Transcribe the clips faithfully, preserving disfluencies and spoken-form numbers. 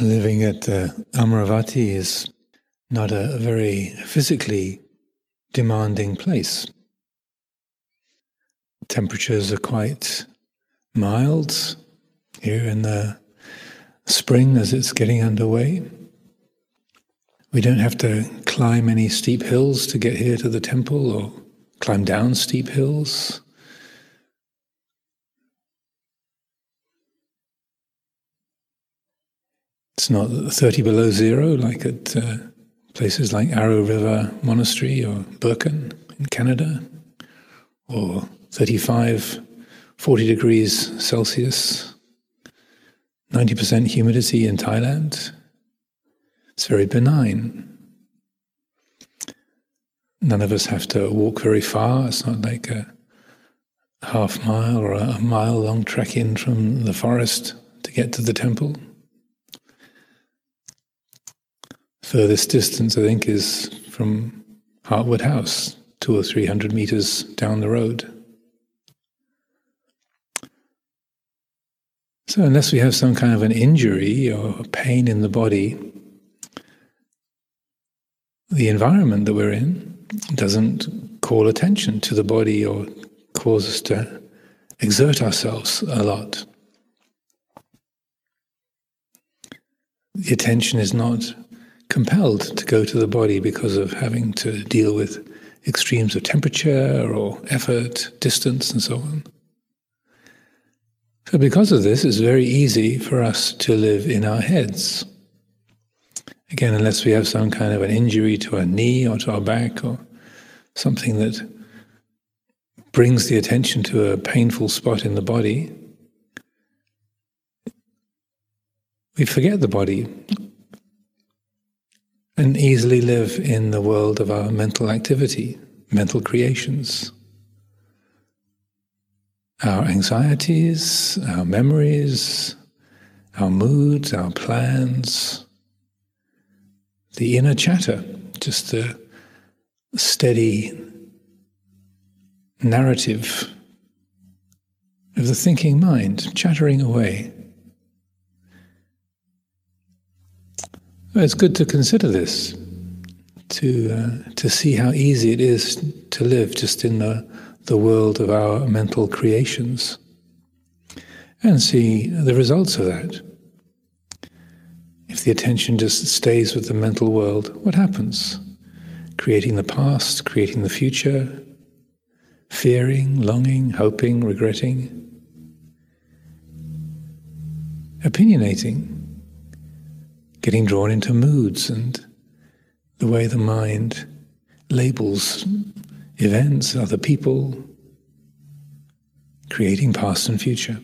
living at uh, Amaravati is not a very physically demanding place. Temperatures are quite mild here in the spring as it's getting underway. We don't have to climb any steep hills to get here to the temple or climb down steep hills. It's not thirty below zero like at uh, places like Arrow River Monastery or Birken in Canada, or thirty-five, forty degrees Celsius, ninety percent humidity in Thailand. It's very benign. None of us have to walk very far. It's not like a half mile or a mile long trek in from the forest to get to the temple. Furthest distance, I think, is from Hartwood House, two or three hundred meters down the road. So unless we have some kind of an injury or pain in the body, the environment that we're in doesn't call attention to the body or cause us to exert ourselves a lot. The attention is not compelled to go to the body because of having to deal with extremes of temperature or effort, distance, and so on. So because of this, it's very easy for us to live in our heads. Again, unless we have some kind of an injury to our knee or to our back or something that brings the attention to a painful spot in the body, we forget the body and easily live in the world of our mental activity, mental creations. Our anxieties, our memories, our moods, our plans, the inner chatter, just the steady narrative of the thinking mind, chattering away. It's good to consider this, to uh, to see how easy it is to live just in the the world of our mental creations, and see the results of that. If the attention just stays with the mental world, what happens? Creating the past, creating the future, fearing, longing, hoping, regretting, opinionating, getting drawn into moods and the way the mind labels events, other people, creating past and future.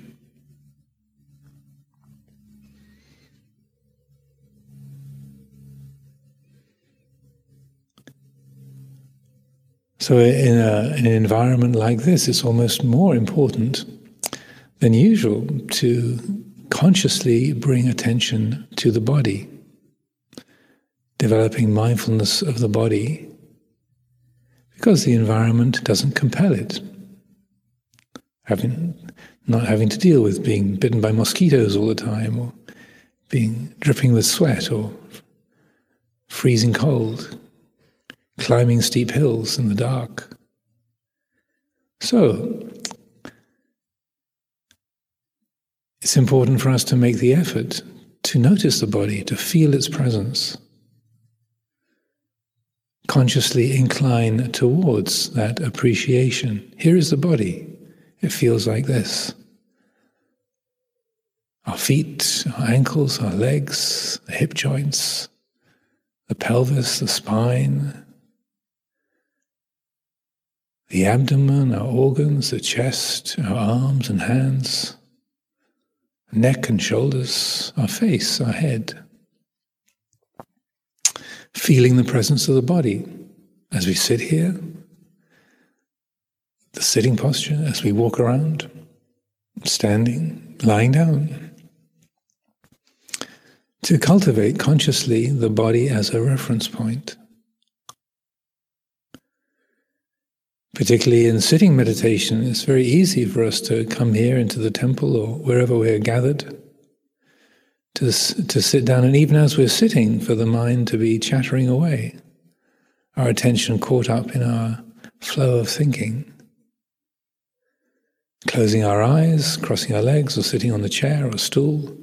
So in, a, in an environment like this, it's almost more important than usual to consciously bring attention to the body, developing mindfulness of the body, because the environment doesn't compel it. Having, not having to deal with being bitten by mosquitoes all the time, or being dripping with sweat, or freezing cold, climbing steep hills in the dark. So, it's important for us to make the effort to notice the body, to feel its presence. Consciously incline towards that appreciation. Here is the body. It feels like this. Our feet, our ankles, our legs, the hip joints, the pelvis, the spine, the abdomen, our organs, the chest, our arms and hands, neck and shoulders, our face, our head. Feeling the presence of the body as we sit here, the sitting posture, as we walk around, standing, lying down. To cultivate consciously the body as a reference point. Particularly in sitting meditation, it's very easy for us to come here into the temple or wherever we are gathered, to, to sit down. And even as we're sitting, for the mind to be chattering away, our attention caught up in our flow of thinking. Closing our eyes, crossing our legs, or sitting on the chair or stool.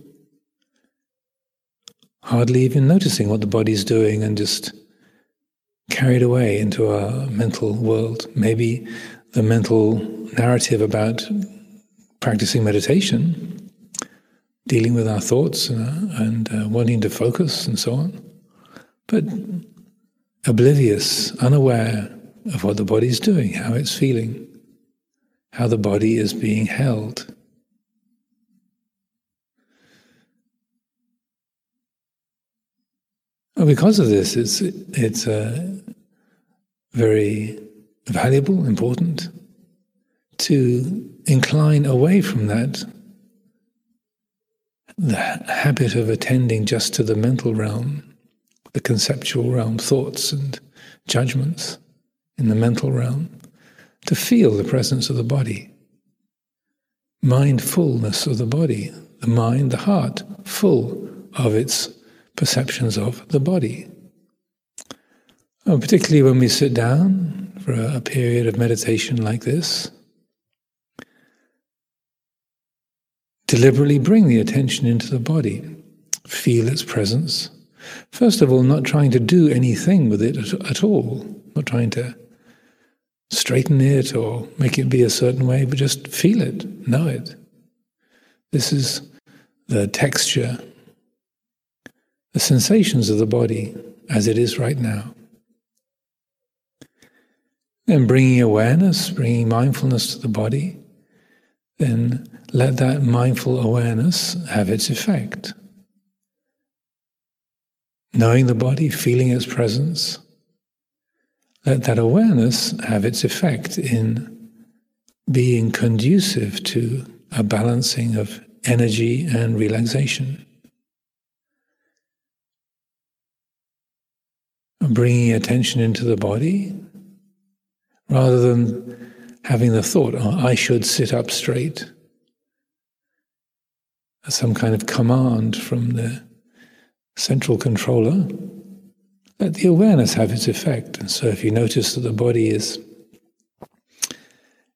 Hardly even noticing what the body's doing, and just carried away into our mental world. Maybe the mental narrative about practicing meditation, dealing with our thoughts and, and uh, wanting to focus and so on, but oblivious, unaware of what the body's doing, how it's feeling, how the body is being held. Well, because of this, it's it's uh, very valuable, important, to incline away from that, the habit of attending just to the mental realm, the conceptual realm, thoughts and judgments in the mental realm, to feel the presence of the body, mindfulness of the body, the mind, the heart, full of its perceptions of the body. And particularly when we sit down for a, a period of meditation like this, deliberately bring the attention into the body, feel its presence. First of all, not trying to do anything with it at, at all, not trying to straighten it or make it be a certain way, but just feel it, know it. This is the texture, the sensations of the body as it is right now. Then bringing awareness, bringing mindfulness to the body, then let that mindful awareness have its effect. Knowing the body, feeling its presence, let that awareness have its effect in being conducive to a balancing of energy and relaxation. Bringing attention into the body, rather than having the thought, oh, I should sit up straight, as some kind of command from the central controller. Let the awareness have its effect. And so if you notice that the body is,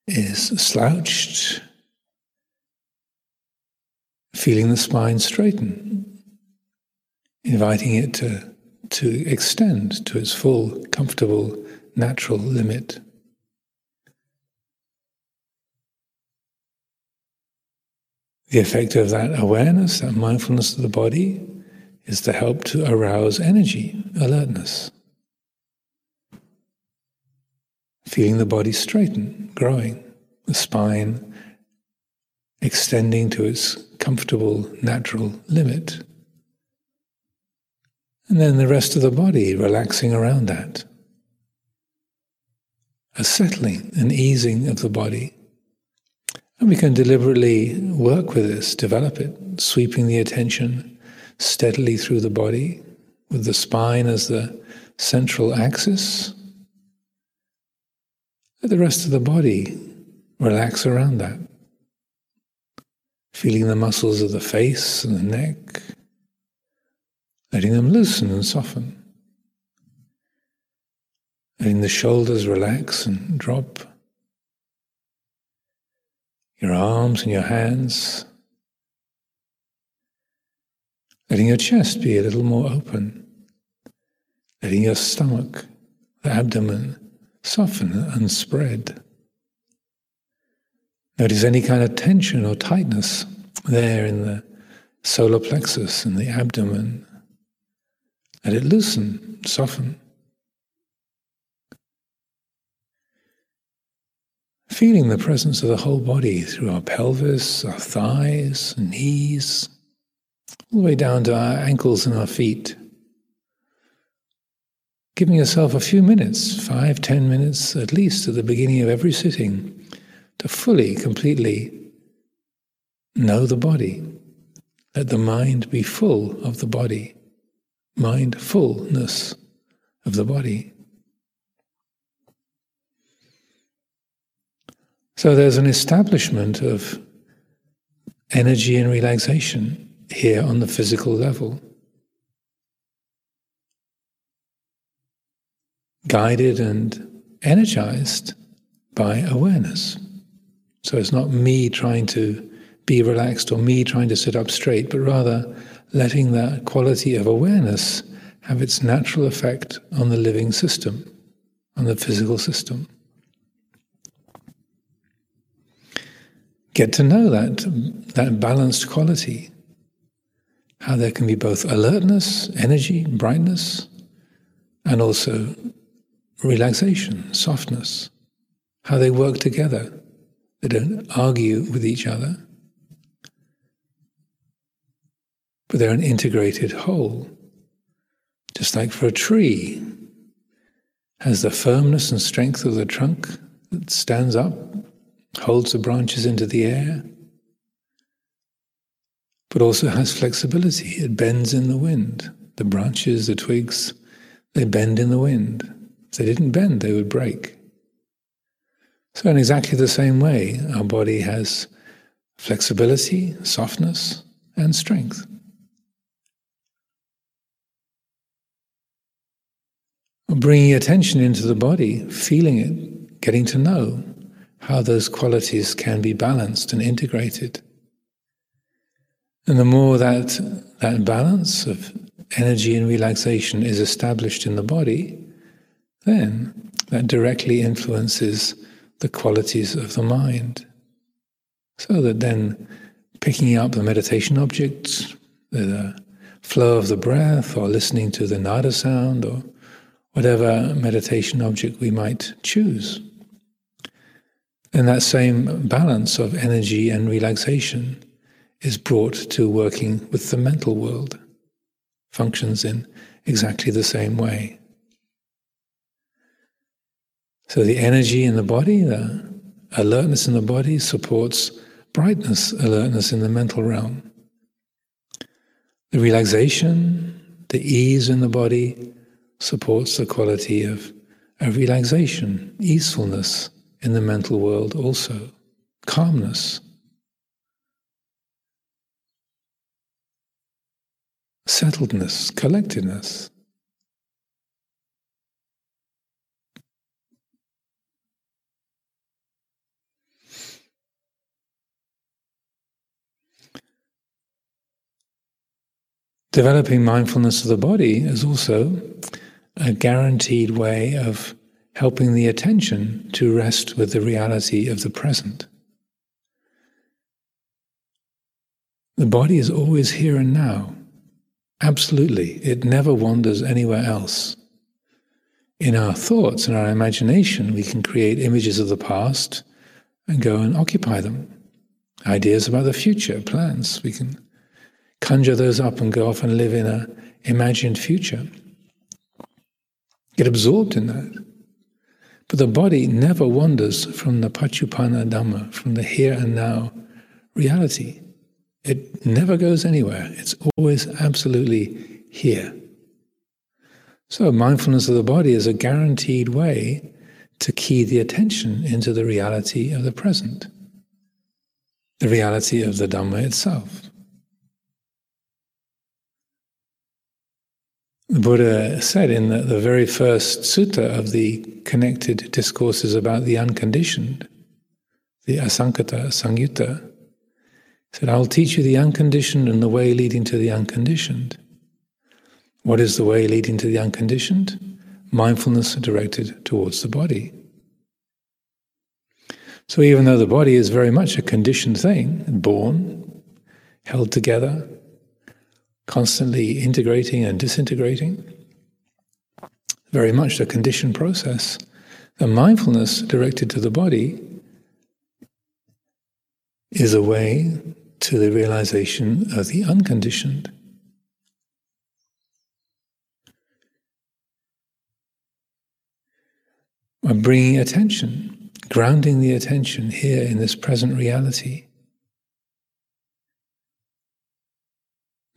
is slouched, feeling the spine straighten, inviting it to to extend to its full, comfortable, natural limit. The effect of that awareness, that mindfulness of the body, is to help to arouse energy, alertness. Feeling the body straighten, growing, the spine extending to its comfortable, natural limit. And then the rest of the body relaxing around that. A settling, an easing of the body. And we can deliberately work with this, develop it, sweeping the attention steadily through the body, with the spine as the central axis. Let the rest of the body relax around that. Feeling the muscles of the face and the neck, letting them loosen and soften, letting the shoulders relax and drop, your arms and your hands, letting your chest be a little more open, letting your stomach, the abdomen, soften and spread. Notice any kind of tension or tightness there in the solar plexus and the abdomen. Let it loosen, soften. Feeling the presence of the whole body through our pelvis, our thighs, knees, all the way down to our ankles and our feet. Giving yourself a few minutes, five, ten minutes at least at the beginning of every sitting, to fully, completely know the body. Let the mind be full of the body. Mindfulness of the body. So there's an establishment of energy and relaxation here on the physical level, guided and energized by awareness. So it's not me trying to be relaxed or me trying to sit up straight, but rather letting that quality of awareness have its natural effect on the living system, on the physical system. Get to know that, that balanced quality, how there can be both alertness, energy, brightness, and also relaxation, softness, how they work together. They don't argue with each other, but they're an integrated whole. Just like for a tree, has the firmness and strength of the trunk that stands up, holds the branches into the air, but also has flexibility. It bends in the wind. The branches, the twigs, they bend in the wind. If they didn't bend, they would break. So in exactly the same way, our body has flexibility, softness, and strength. Bringing attention into the body, feeling it, getting to know how those qualities can be balanced and integrated. And the more that that balance of energy and relaxation is established in the body, then that directly influences the qualities of the mind. So that then picking up the meditation objects, the flow of the breath, or listening to the nada sound, or whatever meditation object we might choose, and that same balance of energy and relaxation is brought to working with the mental world, functions in exactly the same way. So the energy in the body, the alertness in the body supports brightness, alertness in the mental realm. The relaxation, the ease in the body supports the quality of, of relaxation, easefulness, in the mental world also, calmness. Settledness, collectedness. Developing mindfulness of the body is also a guaranteed way of helping the attention to rest with the reality of the present. The body is always here and now. Absolutely. It never wanders anywhere else. In our thoughts and our imagination, we can create images of the past and go and occupy them. Ideas about the future, plans, we can conjure those up and go off and live in an imagined future. Get absorbed in that. But the body never wanders from the Paccuppanna Dhamma, from the here and now reality. It never goes anywhere. It's always absolutely here. So mindfulness of the body is a guaranteed way to key the attention into the reality of the present, the reality of the Dhamma itself. The Buddha said in the, the very first sutta of the connected discourses about the unconditioned, the asankata saṅgyutta, he said, I'll teach you the unconditioned and the way leading to the unconditioned. What is the way leading to the unconditioned? Mindfulness directed towards the body. So even though the body is very much a conditioned thing, born, held together, constantly integrating and disintegrating, very much a conditioned process, the mindfulness directed to the body is a way to the realization of the unconditioned. By bringing attention, grounding the attention here in this present reality,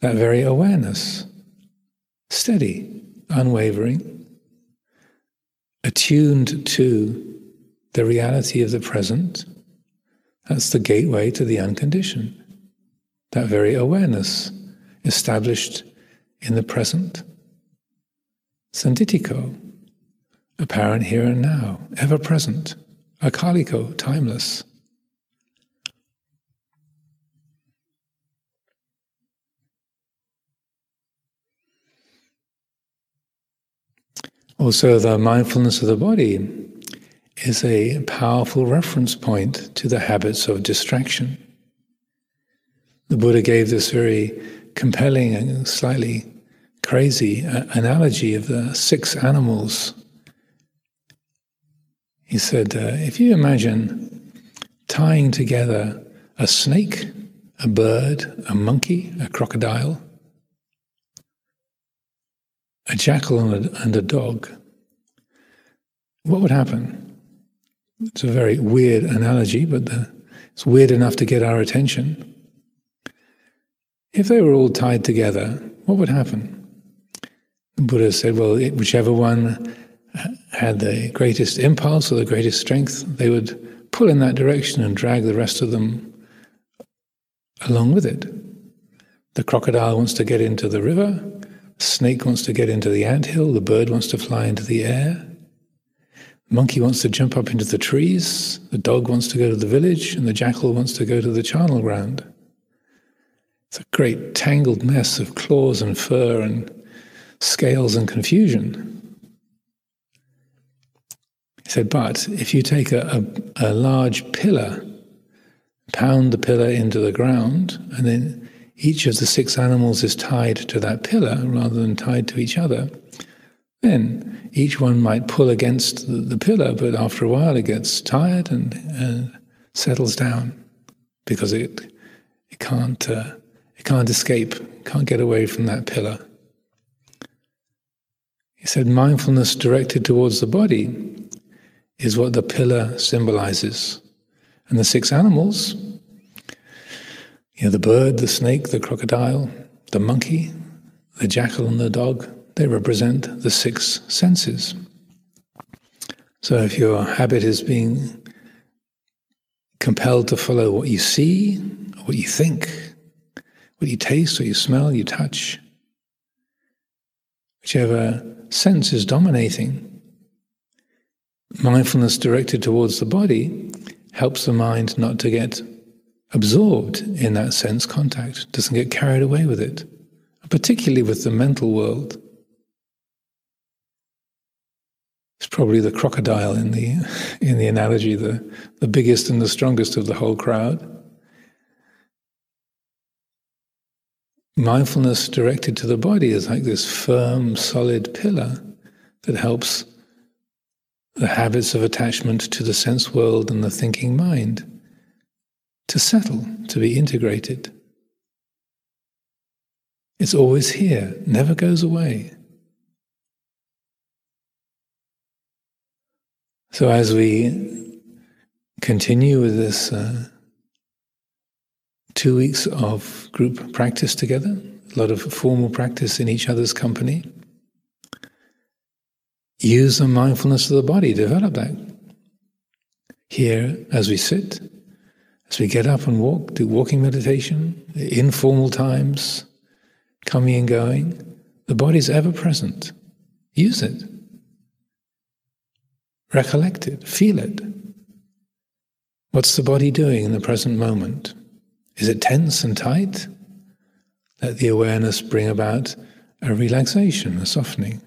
that very awareness, steady, unwavering, attuned to the reality of the present, that's the gateway to the unconditioned. That very awareness established in the present. Sandiṭṭhiko, apparent here and now, ever-present. Akāliko, timeless. Also, the mindfulness of the body is a powerful reference point to the habits of distraction. The Buddha gave this very compelling and slightly crazy analogy of the six animals. He said, uh, if you imagine tying together a snake, a bird, a monkey, a crocodile, a jackal and a, and a dog, what would happen? It's a very weird analogy, but the, it's weird enough to get our attention. If they were all tied together, what would happen? The Buddha said, well, it, whichever one had the greatest impulse or the greatest strength, they would pull in that direction and drag the rest of them along with it. The crocodile wants to get into the river, the snake wants to get into the anthill, the bird wants to fly into the air, the monkey wants to jump up into the trees, the dog wants to go to the village, and the jackal wants to go to the charnel ground. It's a great tangled mess of claws and fur and scales and confusion. He said, but if you take a, a, a large pillar, pound the pillar into the ground, and then each of the six animals is tied to that pillar rather than tied to each other, then each one might pull against the, the pillar, but after a while it gets tired and, and settles down because it it can't uh, it can't escape, can't get away from that pillar. He said, mindfulness directed towards the body is what the pillar symbolizes. And the six animals, you know, the bird, the snake, the crocodile, the monkey, the jackal and the dog, they represent the six senses. So if your habit is being compelled to follow what you see, what you think, what you taste, what you smell, you touch, whichever sense is dominating, mindfulness directed towards the body helps the mind not to get absorbed in that sense contact, doesn't get carried away with it, particularly with the mental world. It's probably the crocodile in the in the analogy, the, the biggest and the strongest of the whole crowd. Mindfulness directed to the body is like this firm, solid pillar that helps the habits of attachment to the sense world and the thinking mind to settle, to be integrated. It's always here, never goes away. So as we continue with this uh, two weeks of group practice together, a lot of formal practice in each other's company, use the mindfulness of the body, develop that. Here, as we sit, as we get up and walk, do walking meditation, informal times, coming and going, the body's ever present. Use it. Recollect it. Feel it. What's the body doing in the present moment? Is it tense and tight? Let the awareness bring about a relaxation, a softening.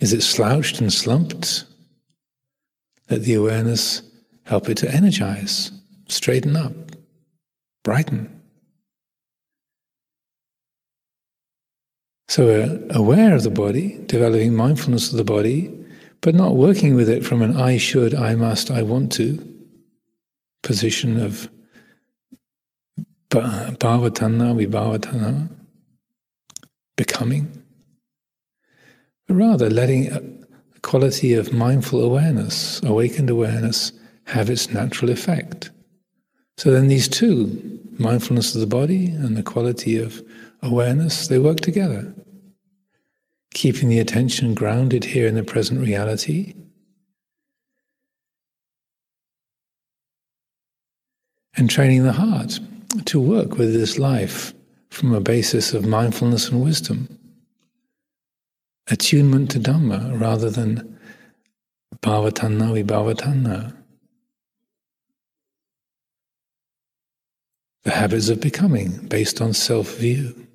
Is it slouched and slumped? Let the awareness help it to energize, straighten up, brighten. So we're aware of the body, developing mindfulness of the body, but not working with it from an I should, I must, I want to position of bhava tanha, vibhava tanha, becoming. Rather, letting the quality of mindful awareness, awakened awareness, have its natural effect. So then these two, mindfulness of the body and the quality of awareness, they work together. Keeping the attention grounded here in the present reality. And training the heart to work with this life from a basis of mindfulness and wisdom. Attunement to Dhamma rather than bhava tanha, vibhava tanha. The habits of becoming based on self-view.